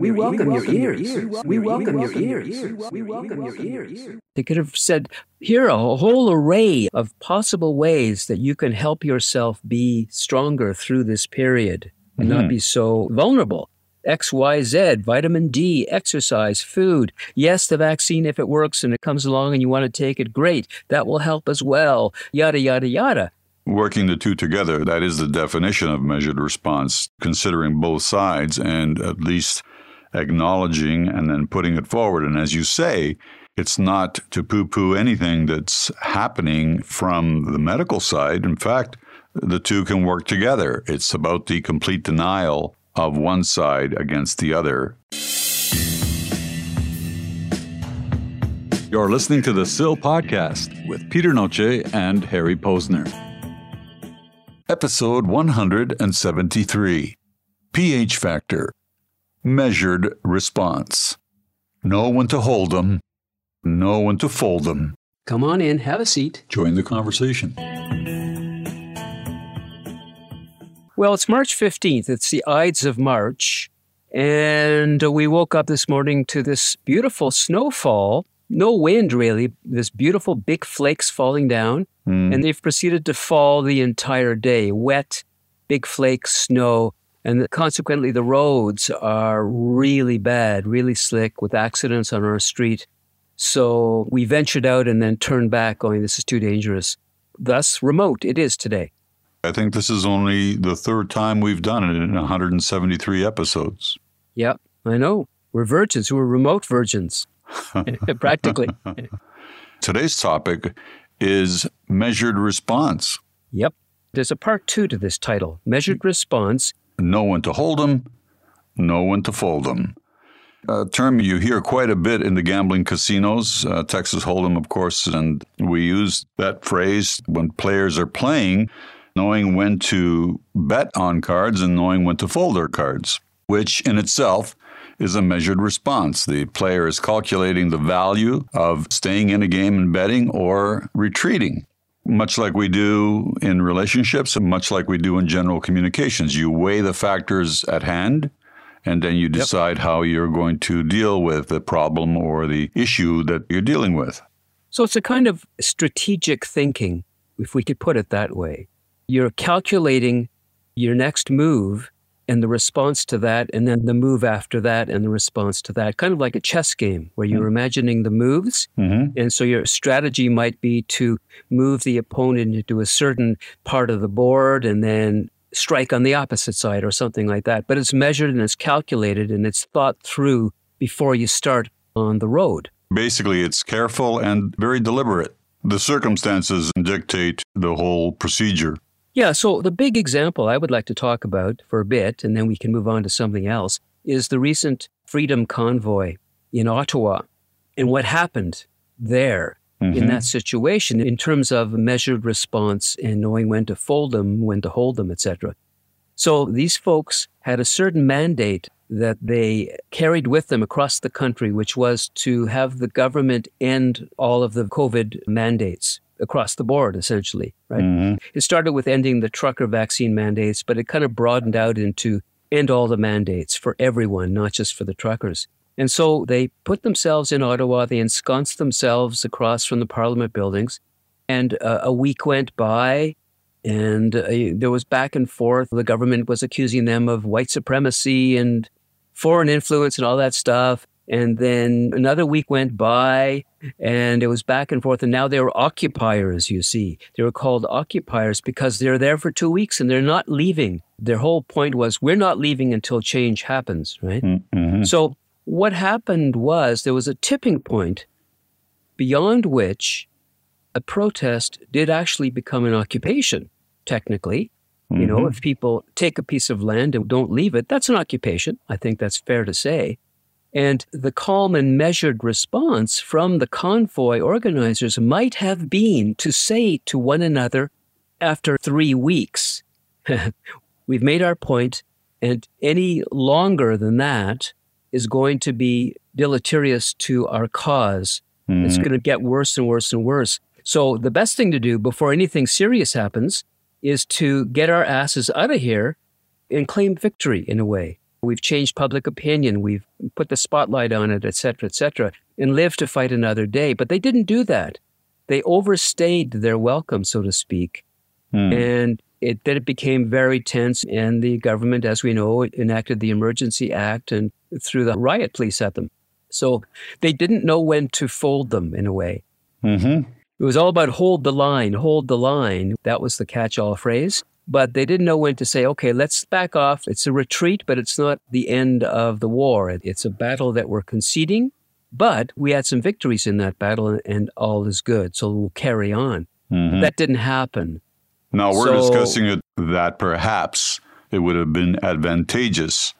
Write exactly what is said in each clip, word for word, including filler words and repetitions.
We welcome your ears. We welcome your ears. We welcome your ears. They could have said, here are a whole array of possible ways that you can help yourself be stronger through this period and mm-hmm. not be so vulnerable. X, Y, Z, vitamin D, exercise, food. Yes, the vaccine, if it works and it comes along and you want to take it, great. That will help as well, yada, yada, yada. Working the two together, that is the definition of measured response, considering both sides and at least acknowledging and then putting it forward. And as you say, it's not to poo-poo anything that's happening from the medical side. In fact, the two can work together. It's about the complete denial of one side against the other. You're listening to the S I L Podcast with Peter Noce and Harry Posner. Episode one hundred seventy-three, pH Factor, Measured Response. Know when to hold them, know when to fold them. Come on in, have a seat. Join the conversation. Well, it's March fifteenth. It's the Ides of March. And we woke up this morning to this beautiful snowfall. No wind, really. This beautiful big flakes falling down. Mm. And they've proceeded to fall the entire day. Wet, big flakes, snow. And consequently, the roads are really bad, really slick, with accidents on our street. So we ventured out and then turned back going, this is too dangerous. Thus, remote it is today. I think this is only the third time we've done it in one hundred seventy-three episodes. Yeah, I know. We're virgins. We're remote virgins, practically. Today's topic is measured response. Yep. There's a part two to this title, Measured Response. Know when to hold them, know when to fold them. A term you hear quite a bit in the gambling casinos, uh, Texas Hold'em, of course, and we use that phrase when players are playing, knowing when to bet on cards and knowing when to fold their cards, which in itself is a measured response. The player is calculating the value of staying in a game and betting or retreating, much like we do in relationships and much like we do in general communications. You weigh the factors at hand, and then you decide yep. how you're going to deal with the problem or the issue that you're dealing with. So it's a kind of strategic thinking, if we could put it that way. You're calculating your next move and the response to that, and then the move after that and the response to that, kind of like a chess game where you're mm-hmm. imagining the moves. Mm-hmm. And so your strategy might be to move the opponent into a certain part of the board and then strike on the opposite side or something like that. But it's measured and it's calculated and it's thought through before you start on the road. Basically, it's careful and very deliberate. The circumstances dictate the whole procedure. Yeah, so the big example I would like to talk about for a bit, and then we can move on to something else, is the recent Freedom Convoy in Ottawa and what happened there mm-hmm. in that situation in terms of measured response and knowing when to fold them, when to hold them, et cetera. So these folks had a certain mandate that they carried with them across the country, which was to have the government end all of the COVID mandates across the board, essentially, right? Mm-hmm. It started with ending the trucker vaccine mandates, but it kind of broadened out into end all the mandates for everyone, not just for the truckers. And so they put themselves in Ottawa, they ensconced themselves across from the Parliament buildings, and uh, a week went by, and uh, there was back and forth. The government was accusing them of white supremacy and foreign influence and all that stuff. And then another week went by, and it was back and forth. And now they were occupiers, you see. They were called occupiers because they're there for two weeks and they're not leaving. Their whole point was, we're not leaving until change happens, right? Mm-hmm. So what happened was there was a tipping point beyond which a protest did actually become an occupation, technically. Mm-hmm. You know, if people take a piece of land and don't leave it, that's an occupation. I think that's fair to say. And the calm and measured response from the convoy organizers might have been to say to one another after three weeks, we've made our point, and any longer than that is going to be deleterious to our cause. Mm-hmm. It's going to get worse and worse and worse. So the best thing to do before anything serious happens is to get our asses out of here and claim victory in a way. We've changed public opinion. We've put the spotlight on it, et cetera, et cetera, and live to fight another day. But they didn't do that. They overstayed their welcome, so to speak. Hmm. And it, then it became very tense. And the government, as we know, enacted the Emergency Act and threw the riot police at them. So they didn't know when to fold them, in a way. Mm-hmm. It was all about hold the line, hold the line. That was the catch-all phrase. But they didn't know when to say, okay, let's back off. It's a retreat, but it's not the end of the war. It's a battle that we're conceding, but we had some victories in that battle and all is good. So we'll carry on. Mm-hmm. That didn't happen. Now, we're so, discussing it that perhaps it would have been advantageous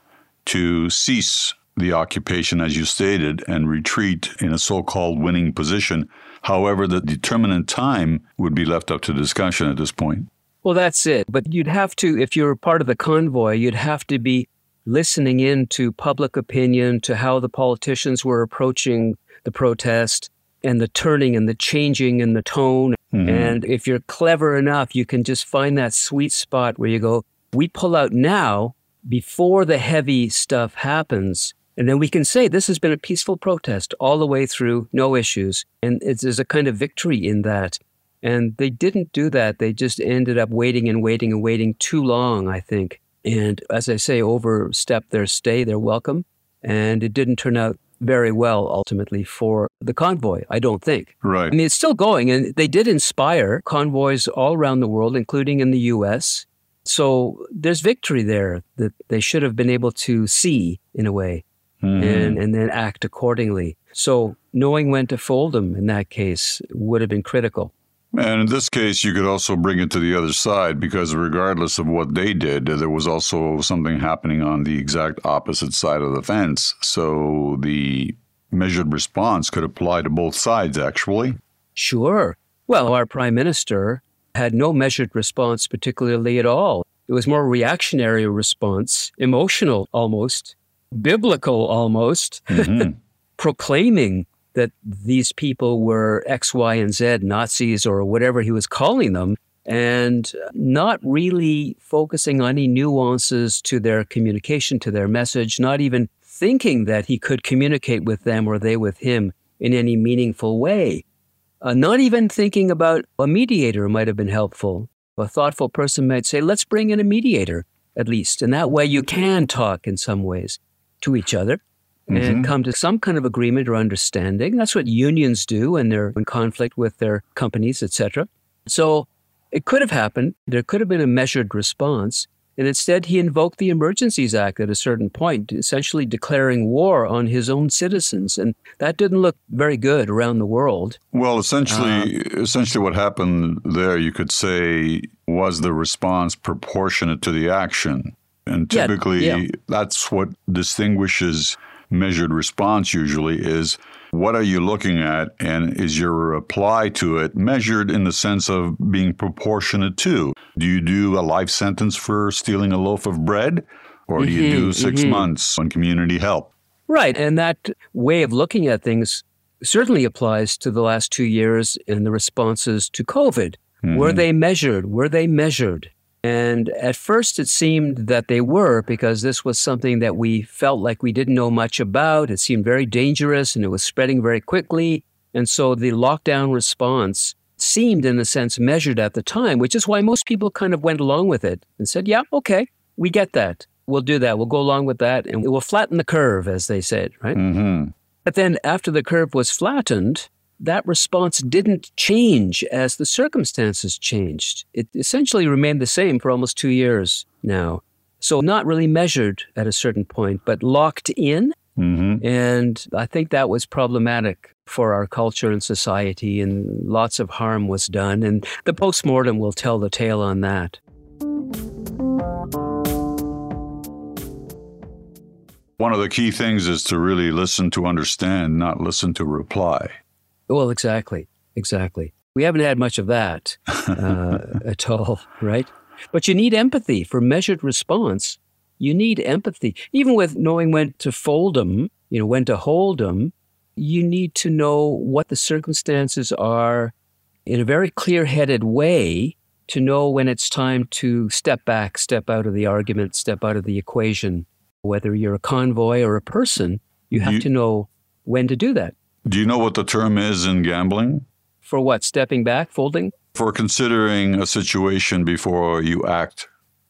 to cease the occupation, as you stated, and retreat in a so-called winning position. However, the determinant time would be left up to discussion at this point. Well, that's it. But you'd have to, if you were part of the convoy, you'd have to be listening in to public opinion, to how the politicians were approaching the protest and the turning and the changing and the tone. Mm-hmm. And if you're clever enough, you can just find that sweet spot where you go, we pull out now before the heavy stuff happens. And then we can say this has been a peaceful protest all the way through, no issues. And it's, there's a kind of victory in that. And they didn't do that. They just ended up waiting and waiting and waiting too long, I think. And as I say, overstepped their stay, their welcome. And it didn't turn out very well, ultimately, for the convoy, I don't think. Right. I mean, it's still going. And they did inspire convoys all around the world, including in the U S. So there's victory there that they should have been able to see, in a way. Mm-hmm. and, and then act accordingly. So knowing when to fold them in that case would have been critical. And in this case, you could also bring it to the other side, because regardless of what they did, there was also something happening on the exact opposite side of the fence. So the measured response could apply to both sides, actually. Sure. Well, our prime minister had no measured response particularly at all. It was more reactionary response, emotional almost, biblical almost, mm-hmm. proclaiming that these people were X, Y, and Z, Nazis or whatever he was calling them, and not really focusing on any nuances to their communication, to their message, not even thinking that he could communicate with them or they with him in any meaningful way. Uh, not even thinking about a mediator might have been helpful. A thoughtful person might say, let's bring in a mediator at least. And that way you can talk in some ways to each other and mm-hmm. come to some kind of agreement or understanding. That's what unions do when they're in conflict with their companies, et cetera. So it could have happened. There could have been a measured response. And instead, he invoked the Emergencies Act at a certain point, essentially declaring war on his own citizens. And that didn't look very good around the world. Well, essentially, uh, essentially what happened there, you could say, was the response proportionate to the action. And typically, yeah, yeah. that's what distinguishes measured response usually is, what are you looking at and is your reply to it measured in the sense of being proportionate to? Do you do a life sentence for stealing a loaf of bread, or mm-hmm, do you do six mm-hmm. months on community help? Right. And that way of looking at things certainly applies to the last two years and the responses to COVID. Mm-hmm. Were they measured? Were they measured? And at first it seemed that they were, because this was something that we felt like we didn't know much about. It seemed very dangerous and it was spreading very quickly. And so the lockdown response seemed in a sense measured at the time, which is why most people kind of went along with it and said, yeah, okay, we get that. We'll do that. We'll go along with that and we'll flatten the curve, as they said, right? Mm-hmm. But then after the curve was flattened, that response didn't change as the circumstances changed. It essentially remained the same for almost two years now. So not really measured at a certain point, but locked in. Mm-hmm. And I think that was problematic for our culture and society, and lots of harm was done. And the postmortem will tell the tale on that. One of the key things is to really listen to understand, not listen to reply. Well, exactly, exactly. We haven't had much of that uh, at all, right? But you need empathy for measured response. You need empathy. Even with knowing when to fold them, you know, when to hold them, you need to know what the circumstances are in a very clear-headed way to know when it's time to step back, step out of the argument, step out of the equation, whether you're a convoy or a person, you have you, to know when to do that. Do you know what the term is in gambling? For what? Stepping back, folding? For considering a situation before you act.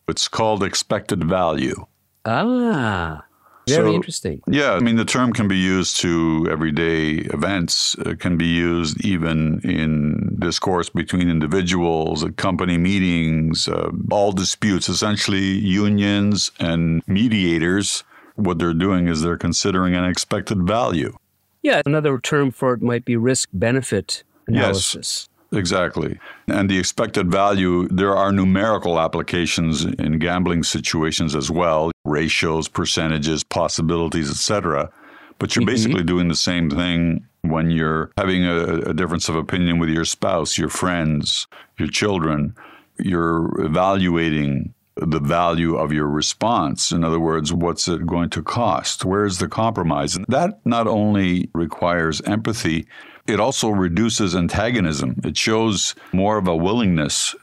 It's called expected value. Ah, very so, interesting. Yeah, I mean, the term can be used to everyday events. It can be used even in discourse between individuals, at company meetings, uh, all disputes. Essentially, unions and mediators, what they're doing is they're considering an expected value. Yeah, another term for it might be risk-benefit analysis. Yes. Exactly. And the expected value, there are numerical applications in gambling situations as well, ratios, percentages, possibilities, et cetera. But you're mm-hmm. basically doing the same thing when you're having a, a difference of opinion with your spouse, your friends, your children. You're evaluating the value of your response. In other words, what's it going to cost? Where's the compromise? And that not only requires empathy, it also reduces antagonism. It shows more of a willingness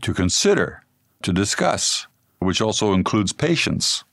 to consider, to discuss, which also includes patience.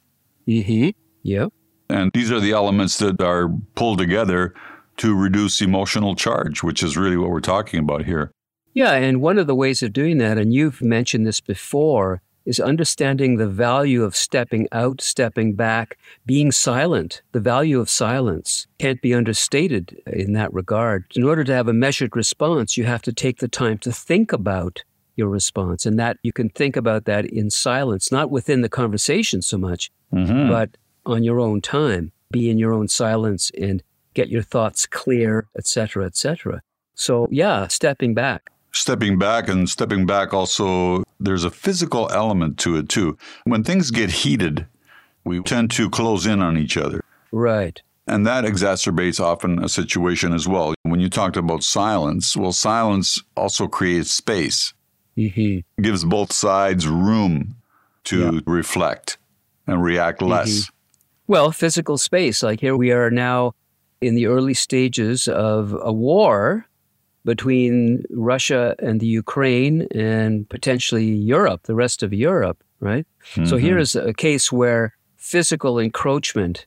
Mm-hmm. Yep. And these are the elements that are pulled together to reduce emotional charge, which is really what we're talking about here. Yeah, and one of the ways of doing that, and you've mentioned this before, is understanding the value of stepping out, stepping back, being silent. The value of silence can't be understated in that regard. In order to have a measured response, you have to take the time to think about your response, and that you can think about that in silence, not within the conversation so much, mm-hmm. but on your own time. Be in your own silence and get your thoughts clear, et cetera, et cetera. So, yeah, stepping back. Stepping back and stepping back also, there's a physical element to it too. When things get heated, we tend to close in on each other. Right. And that exacerbates often a situation as well. When you talked about silence, well, silence also creates space. Mm-hmm. Gives both sides room to yeah. reflect and react less. Mm-hmm. Well, physical space. Like here we are now in the early stages of a war between Russia and the Ukraine and potentially Europe, the rest of Europe, right? Mm-hmm. So here is a case where physical encroachment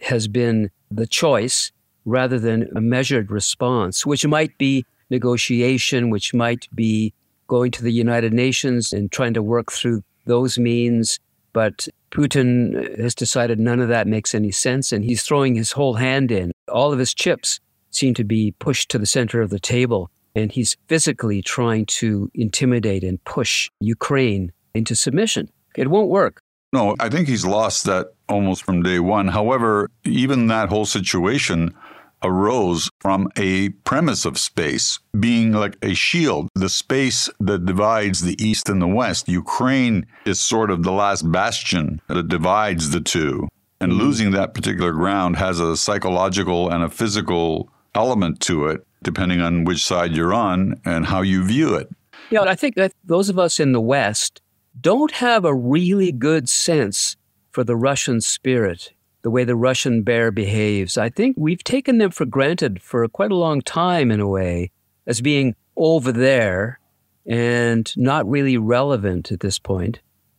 has been the choice rather than a measured response, which might be negotiation, which might be going to the United Nations and trying to work through those means. But Putin has decided none of that makes any sense, and he's throwing his whole hand in. All of his chips seem to be pushed to the center of the table. And he's physically trying to intimidate and push Ukraine into submission. It won't work. No, I think he's lost that almost from day one. However, even that whole situation arose from a premise of space being like a shield, the space that divides the East and the West. Ukraine is sort of the last bastion that divides the two. And losing that particular ground has a psychological and a physical element to it, depending on which side you're on and how you view it. Yeah, I think that those of us in the West don't have a really good sense for the Russian spirit, the way the Russian bear behaves. I think we've taken them for granted for quite a long time, in a way, as being over there and not really relevant at this point.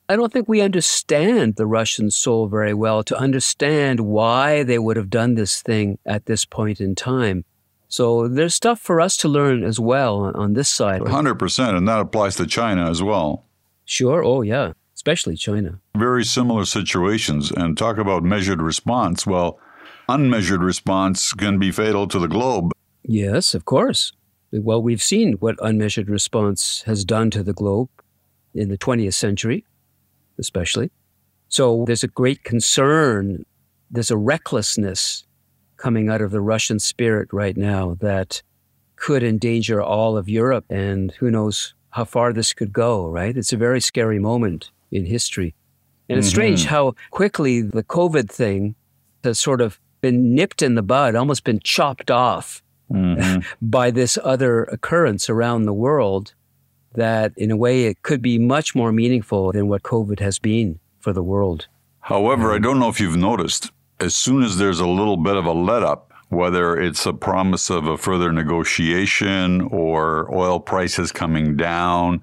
I don't think we understand the Russian soul very well to understand why they would have done this thing at this point in time. So there's stuff for us to learn as well on this side. one hundred percent, and that applies to China as well. Sure, oh yeah, especially China. Very similar situations, and talk about measured response. Well, unmeasured response can be fatal to the globe. Yes, of course. Well, we've seen what unmeasured response has done to the globe in the twentieth century. Especially. So there's a great concern, there's a recklessness coming out of the Russian spirit right now that could endanger all of Europe, and who knows how far this could go, right? It's a very scary moment in history. And mm-hmm. it's strange how quickly the COVID thing has sort of been nipped in the bud, almost been chopped off mm-hmm. by this other occurrence around the world. That in a way it could be much more meaningful than what COVID has been for the world. However, I don't know if you've noticed, as soon as there's a little bit of a let up, whether it's a promise of a further negotiation or oil prices coming down,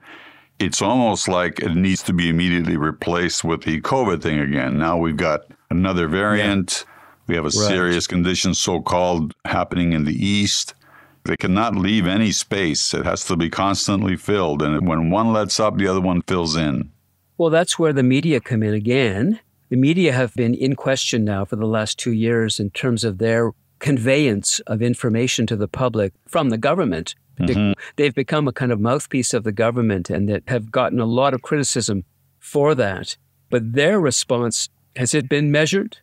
it's almost like it needs to be immediately replaced with the COVID thing again. Now we've got another variant. Yeah. We have a right. serious condition, so-called, happening in the East. They cannot leave any space. It has to be constantly filled. And when one lets up, the other one fills in. Well, that's where the media come in again. The media have been in question now for the last two years in terms of their conveyance of information to the public from the government. Mm-hmm. They've become a kind of mouthpiece of the government and that have gotten a lot of criticism for that. But their response, has it been measured?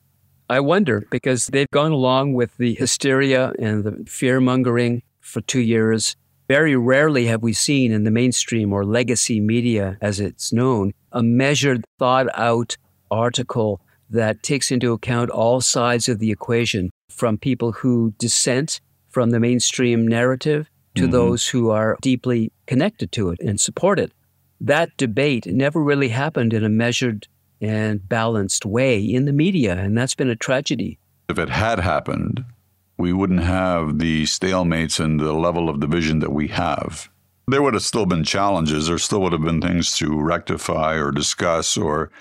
I wonder, because they've gone along with the hysteria and the fear-mongering for two years. Very rarely have we seen in the mainstream or legacy media, as it's known, a measured, thought-out article that takes into account all sides of the equation, from people who dissent from the mainstream narrative to mm-hmm. those who are deeply connected to it and support it. That debate never really happened in a measured and balanced way in the media, and that's been a tragedy. If it had happened, we wouldn't have the stalemates and the level of division that we have. There would have still been challenges. There still would have been things to rectify or discuss or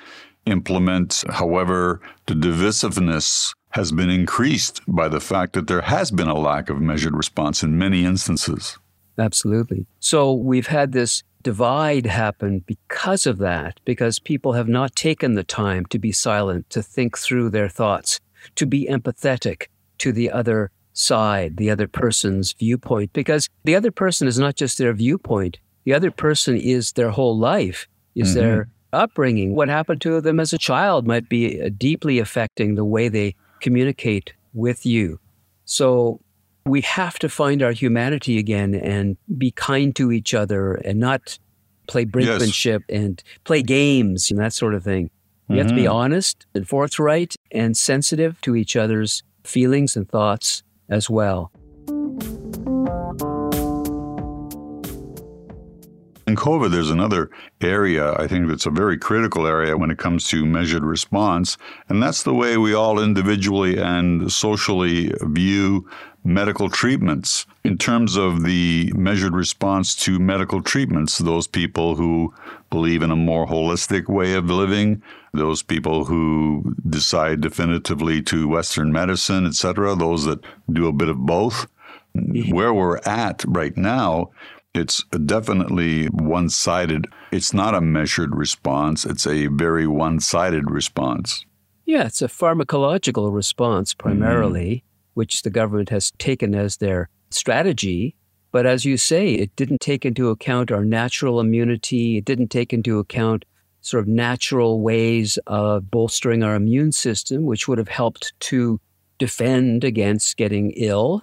implement. However, the divisiveness has been increased by the fact that there has been a lack of measured response in many instances. Absolutely. So we've had this divide happen because of that, because people have not taken the time to be silent, to think through their thoughts, to be empathetic to the other side, the other person's viewpoint, because the other person is not just their viewpoint. The other person is their whole life, is mm-hmm. their upbringing. What happened to them as a child might be deeply affecting the way they communicate with you. So we have to find our humanity again and be kind to each other and not play brinkmanship yes. and play games and that sort of thing. You mm-hmm. have to be honest and forthright and sensitive to each other's feelings and thoughts as well. In COVID, there's another area, I think, that's a very critical area when it comes to measured response, and that's the way we all individually and socially view medical treatments. In terms of the measured response to medical treatments, those people who believe in a more holistic way of living, those people who decide definitively to Western medicine, et cetera, those that do a bit of both. Where we're at right now, it's definitely one-sided. It's not a measured response. It's a very one-sided response. Yeah, it's a pharmacological response primarily. Mm-hmm. which the government has taken as their strategy. But as you say, it didn't take into account our natural immunity. It didn't take into account sort of natural ways of bolstering our immune system, which would have helped to defend against getting ill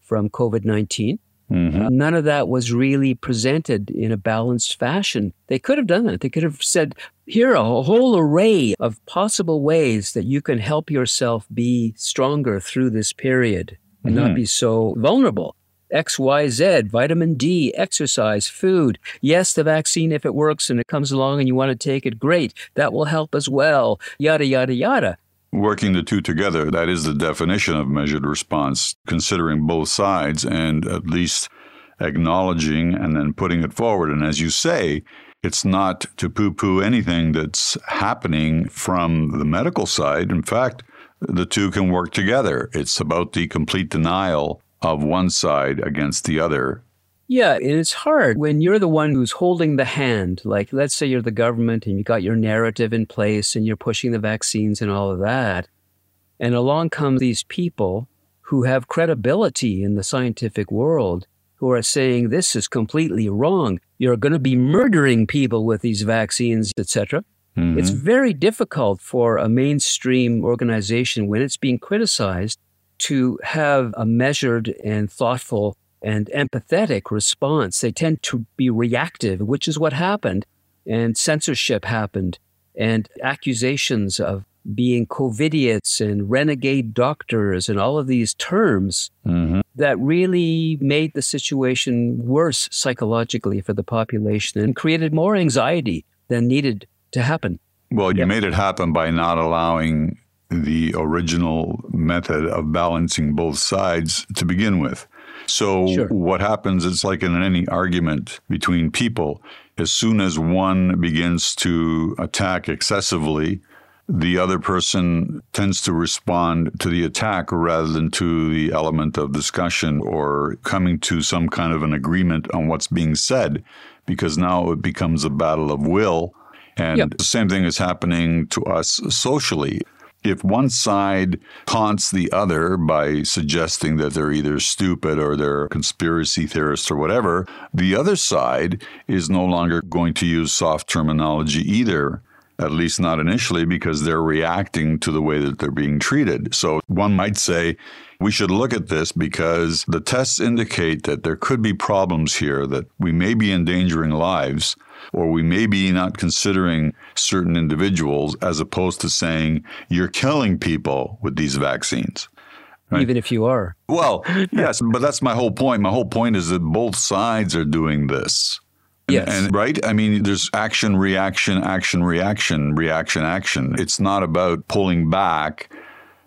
from COVID nineteen. Mm-hmm. Uh, none of that was really presented in a balanced fashion. They could have done that. They could have said, here are a whole array of possible ways that you can help yourself be stronger through this period and mm-hmm. not be so vulnerable. X, Y, Z, vitamin D, exercise, food. Yes, the vaccine, if it works and it comes along and you want to take it, great. That will help as well, yada, yada, yada. Working the two together, that is the definition of measured response, considering both sides and at least acknowledging and then putting it forward. And as you say, it's not to poo-poo anything that's happening from the medical side. In fact, the two can work together. It's about the complete denial of one side against the other. Yeah, and it's hard when you're the one who's holding the hand. Like, let's say you're the government and you got your narrative in place and you're pushing the vaccines and all of that. And along come these people who have credibility in the scientific world who are saying, this is completely wrong. You're going to be murdering people with these vaccines, et cetera. Mm-hmm. It's very difficult for a mainstream organization when it's being criticized to have a measured and thoughtful and empathetic response. They tend to be reactive, which is what happened. And censorship happened. And accusations of being COVIDiots and renegade doctors and all of these terms mm-hmm. that really made the situation worse psychologically for the population and created more anxiety than needed to happen. Well, you yep. made it happen by not allowing the original method of balancing both sides to begin with. So sure. What happens, it's like in any argument between people, as soon as one begins to attack excessively, the other person tends to respond to the attack rather than to the element of discussion or coming to some kind of an agreement on what's being said, because now it becomes a battle of will. And yep. the same thing is happening to us socially. If one side taunts the other by suggesting that they're either stupid or they're conspiracy theorists or whatever, the other side is no longer going to use soft terminology either, at least not initially, because they're reacting to the way that they're being treated. So one might say, we should look at this because the tests indicate that there could be problems here, that we may be endangering lives, or we may be not considering certain individuals, as opposed to saying, you're killing people with these vaccines. Right? Even if you are. Well, yes, but that's my whole point. My whole point is that both sides are doing this. Yes. And, and right? I mean, there's action, reaction, action, reaction, reaction, action. It's not about pulling back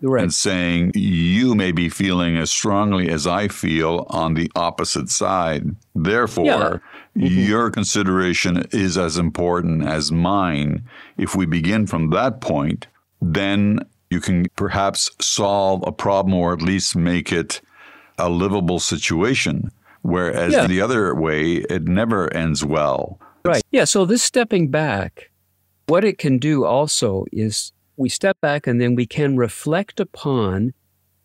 right. and saying, you may be feeling as strongly as I feel on the opposite side. Therefore, yeah. mm-hmm. your consideration is as important as mine. If we begin from that point, then you can perhaps solve a problem or at least make it a livable situation. Whereas yeah. the other way, it never ends well. Right. Yeah. So this stepping back, what it can do also is we step back and then we can reflect upon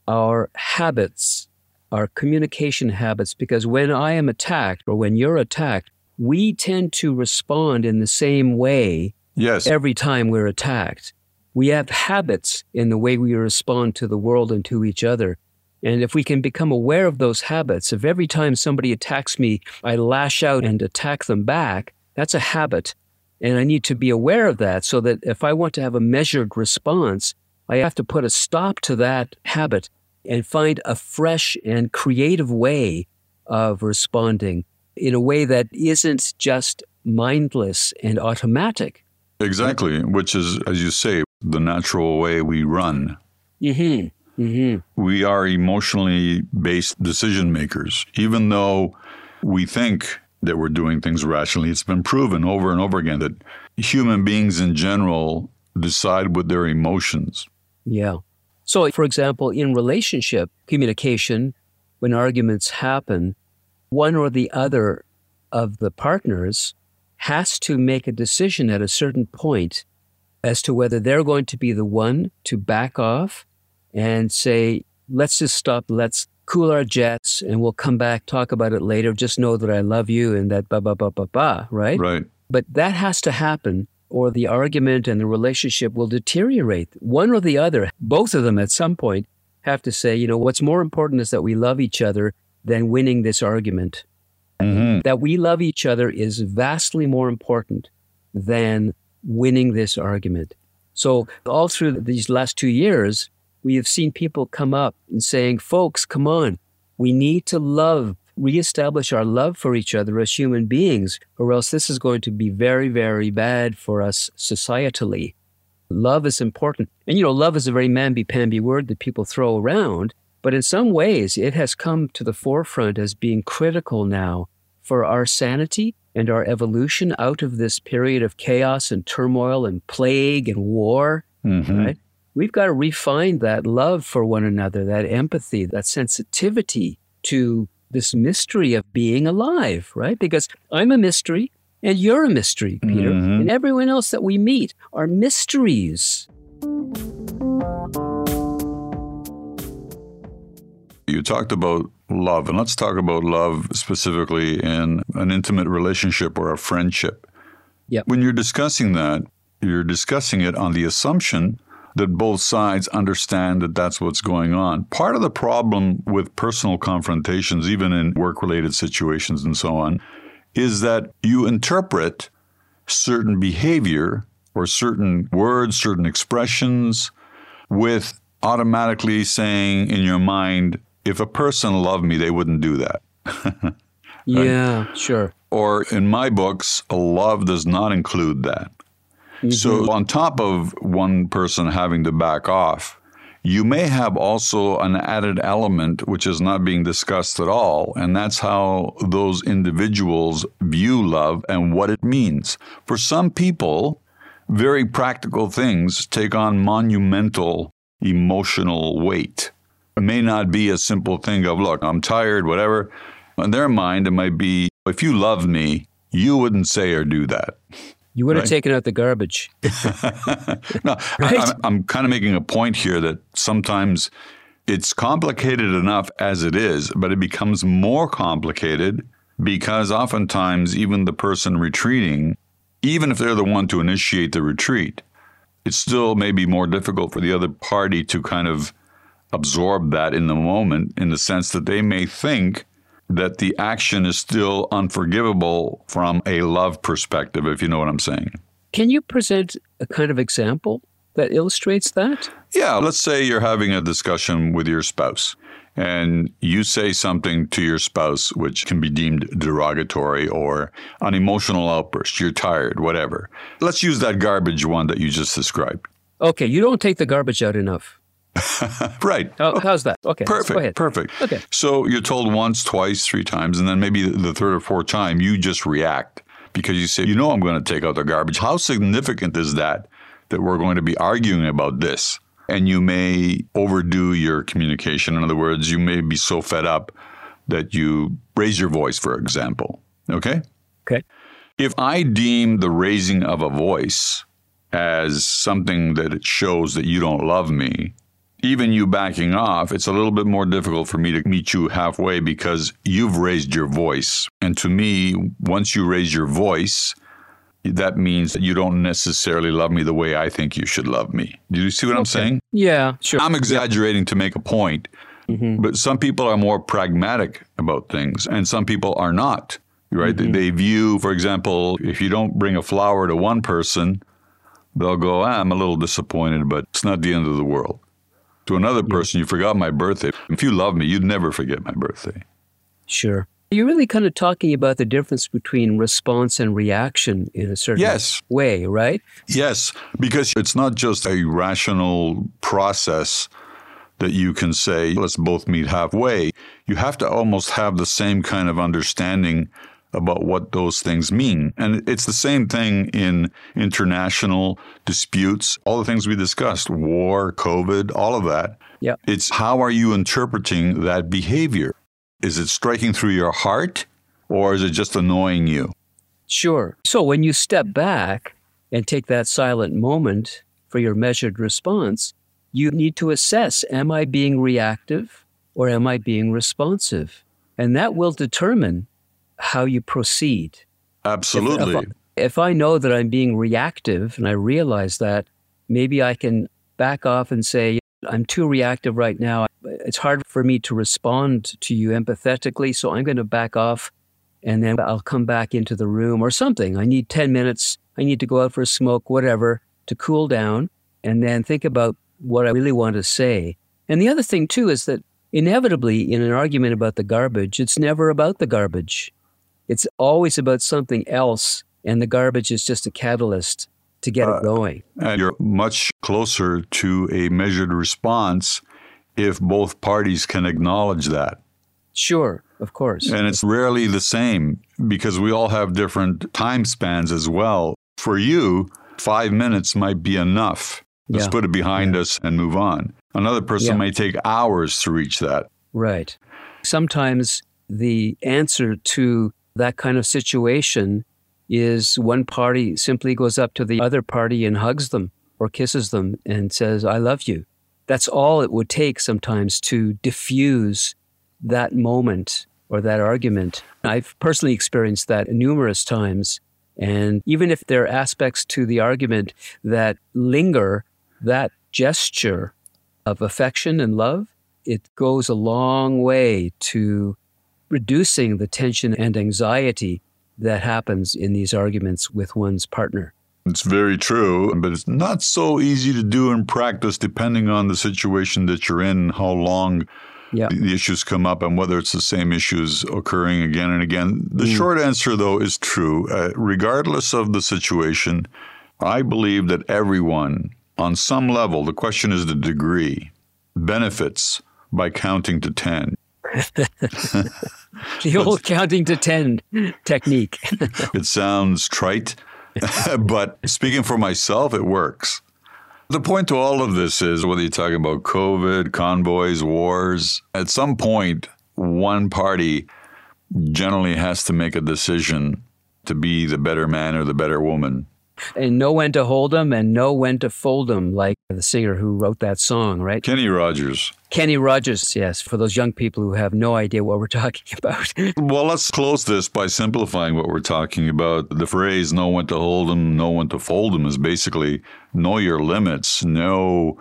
our habits, our communication habits, because when I am attacked or when you're attacked, we tend to respond in the same way yes. every time we're attacked. We have habits in the way we respond to the world and to each other. And if we can become aware of those habits, if every time somebody attacks me, I lash out and attack them back, that's a habit. And I need to be aware of that so that if I want to have a measured response, I have to put a stop to that habit and find a fresh and creative way of responding in a way that isn't just mindless and automatic. Exactly, which is, as you say, the natural way we run. Mm-hmm. Mm-hmm. We are emotionally based decision makers. Even though we think that we're doing things rationally, it's been proven over and over again that human beings in general decide with their emotions. Yeah. So, for example, in relationship communication, when arguments happen, one or the other of the partners has to make a decision at a certain point as to whether they're going to be the one to back off and say, let's just stop, let's cool our jets, and we'll come back, talk about it later, just know that I love you and that ba ba ba ba ba, right? Right. But that has to happen, or the argument and the relationship will deteriorate. One or the other, both of them at some point, have to say, you know, what's more important is that we love each other than winning this argument. Mm-hmm. That we love each other is vastly more important than winning this argument. So all through these last two years, we have seen people come up and saying, folks, come on, we need to love, reestablish our love for each other as human beings, or else this is going to be very, very bad for us societally. Love is important. And, you know, love is a very mamby-pamby word that people throw around, but in some ways it has come to the forefront as being critical now for our sanity and our evolution out of this period of chaos and turmoil and plague and war, mm-hmm. right? We've got to refine that love for one another, that empathy, that sensitivity to this mystery of being alive, right? Because I'm a mystery and you're a mystery, Peter, mm-hmm. and everyone else that we meet are mysteries. You talked about love, and let's talk about love specifically in an intimate relationship or a friendship. Yep. When you're discussing that, you're discussing it on the assumption that both sides understand that that's what's going on. Part of the problem with personal confrontations, even in work-related situations and so on, is that you interpret certain behavior or certain words, certain expressions, with automatically saying in your mind, if a person loved me, they wouldn't do that. Right? Yeah, sure. Or in my books, love does not include that. Mm-hmm. So on top of one person having to back off, You may have also an added element which is not being discussed at all, and that's how those individuals view love and what it means. For some people, very practical things take on monumental emotional weight. It may not be a simple thing of, look, I'm tired, whatever. In their mind, it might be, if you love me, you wouldn't say or do that. You would have right? taken out the garbage. No, right? I, I'm, I'm kind of making a point here that sometimes it's complicated enough as it is, but it becomes more complicated because oftentimes even the person retreating, even if they're the one to initiate the retreat, it still may be more difficult for the other party to kind of absorb that in the moment, in the sense that they may think that the action is still unforgivable from a love perspective, if you know what I'm saying. Can you present a kind of example that illustrates that? Yeah, let's say you're having a discussion with your spouse and you say something to your spouse which can be deemed derogatory or an emotional outburst, you're tired, whatever. Let's use that garbage one that you just described. Okay, you don't take the garbage out enough. Right. Oh, how's that? Okay. Perfect. Go ahead. Perfect. Okay. So you're told once, twice, three times, and then maybe the third or fourth time you just react because you say, you know, I'm going to take out the garbage. How significant is that, that we're going to be arguing about this? And you may overdo your communication. In other words, you may be so fed up that you raise your voice, for example. Okay? Okay. If I deem the raising of a voice as something that it shows that you don't love me, even you backing off, it's a little bit more difficult for me to meet you halfway because you've raised your voice. And to me, once you raise your voice, that means that you don't necessarily love me the way I think you should love me. Do you see what okay. I'm saying? Yeah, sure. I'm exaggerating to make a point, mm-hmm. but some people are more pragmatic about things and some people are not, right? Mm-hmm. They view, for example, if you don't bring a flower to one person, they'll go, ah, I'm a little disappointed, but it's not the end of the world. To another person, you forgot my birthday. If you love me, you'd never forget my birthday. Sure. You're really kind of talking about the difference between response and reaction in a certain yes. way, right? Yes, because it's not just a rational process that you can say, let's both meet halfway. You have to almost have the same kind of understanding about what those things mean. And it's the same thing in international disputes, all the things we discussed, war, COVID, all of that. Yeah. It's how are you interpreting that behavior? Is it striking through your heart or is it just annoying you? Sure. So when you step back and take that silent moment for your measured response, you need to assess, am I being reactive or am I being responsive? And that will determine how you proceed. Absolutely. If, if, I, if I know that I'm being reactive and I realize that, maybe I can back off and say, I'm too reactive right now. It's hard for me to respond to you empathetically, so I'm going to back off and then I'll come back into the room or something. I need ten minutes. I need to go out for a smoke, whatever, to cool down and then think about what I really want to say. And the other thing too is that inevitably in an argument about the garbage, it's never about the garbage. It's always about something else, and the garbage is just a catalyst to get uh, it going. And you're much closer to a measured response if both parties can acknowledge that. Sure, of course. And it's rarely the same because we all have different time spans as well. For you, five minutes might be enough. Let's yeah. put it behind yeah. us and move on. Another person yeah. may take hours to reach that. Right. Sometimes the answer to that kind of situation is one party simply goes up to the other party and hugs them or kisses them and says, I love you. That's all it would take sometimes to diffuse that moment or that argument. I've personally experienced that numerous times. And even if there are aspects to the argument that linger, that gesture of affection and love, it goes a long way to reducing the tension and anxiety that happens in these arguments with one's partner. It's very true, but it's not so easy to do in practice depending on the situation that you're in, how long yeah. the issues come up and whether it's the same issues occurring again and again. The mm. short answer, though, is true. Uh, regardless of the situation, I believe that everyone on some level, the question is the degree, benefits by counting to ten. The old counting to ten technique. It sounds trite, but speaking for myself, it works. The point to all of this is, whether you're talking about COVID, convoys, wars, at some point, one party generally has to make a decision to be the better man or the better woman. And know when to hold them and know when to fold them, like the singer who wrote that song, right? Kenny Rogers. Kenny Rogers, yes, for those young people who have no idea what we're talking about. Well, let's close this by simplifying what we're talking about. The phrase, know when to hold them, know when to fold them, is basically know your limits, know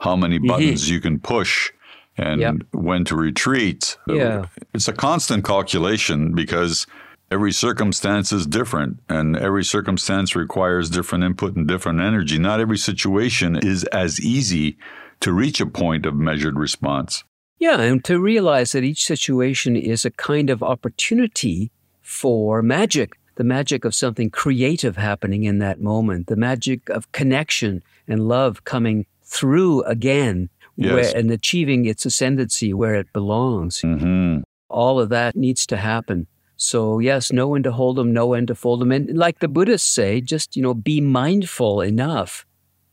how many buttons mm-hmm. you can push and yep. when to retreat. Yeah. It's a constant calculation because every circumstance is different, and every circumstance requires different input and different energy. Not every situation is as easy to reach a point of measured response. Yeah, and to realize that each situation is a kind of opportunity for magic, the magic of something creative happening in that moment, the magic of connection and love coming through again yes. where, and achieving its ascendancy where it belongs. Mm-hmm. All of that needs to happen. So yes, know when to hold them, know when to fold them. And like the Buddhists say, just, you know, be mindful enough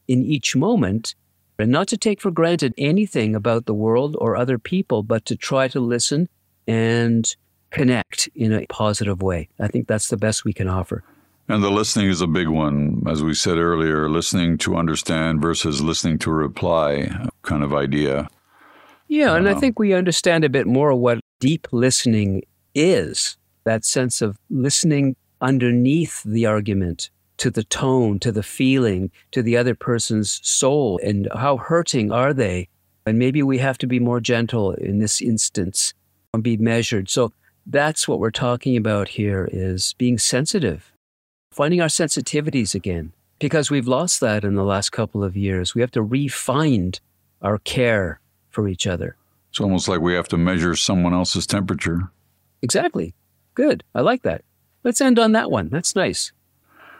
in each moment and not to take for granted anything about the world or other people, but to try to listen and connect in a positive way. I think that's the best we can offer. And the listening is a big one. As we said earlier, listening to understand versus listening to reply kind of idea. Yeah, and um, I think we understand a bit more what deep listening is. That sense of listening underneath the argument, to the tone, to the feeling, to the other person's soul, and how hurting are they? And maybe we have to be more gentle in this instance and be measured. So that's what we're talking about here, is being sensitive, finding our sensitivities again, because we've lost that in the last couple of years. We have to re-find our care for each other. It's almost like we have to measure someone else's temperature. Exactly. Good. I like that. Let's end on that one. That's nice.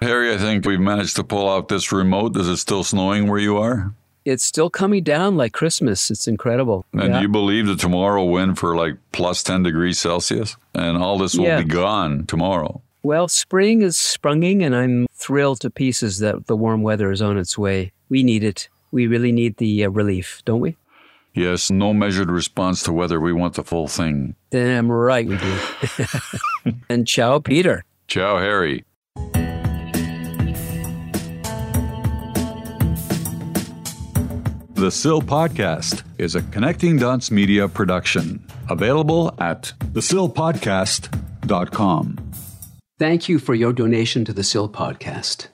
Harry, I think we've managed to pull out this remote. Is it still snowing where you are? It's still coming down like Christmas. It's incredible. And yeah. do you believe that tomorrow will win for like plus ten degrees Celsius? And all this will yeah. be gone tomorrow. Well, spring is sprunging, and I'm thrilled to pieces that the warm weather is on its way. We need it. We really need the uh, relief, don't we? Yes, no measured response to weather. We want the full thing. Damn right we do. And ciao, Peter. Ciao, Harry. The S I L Podcast is a Connecting Dots Media production, available at the sil podcast dot com. Thank you for your donation to the S I L Podcast.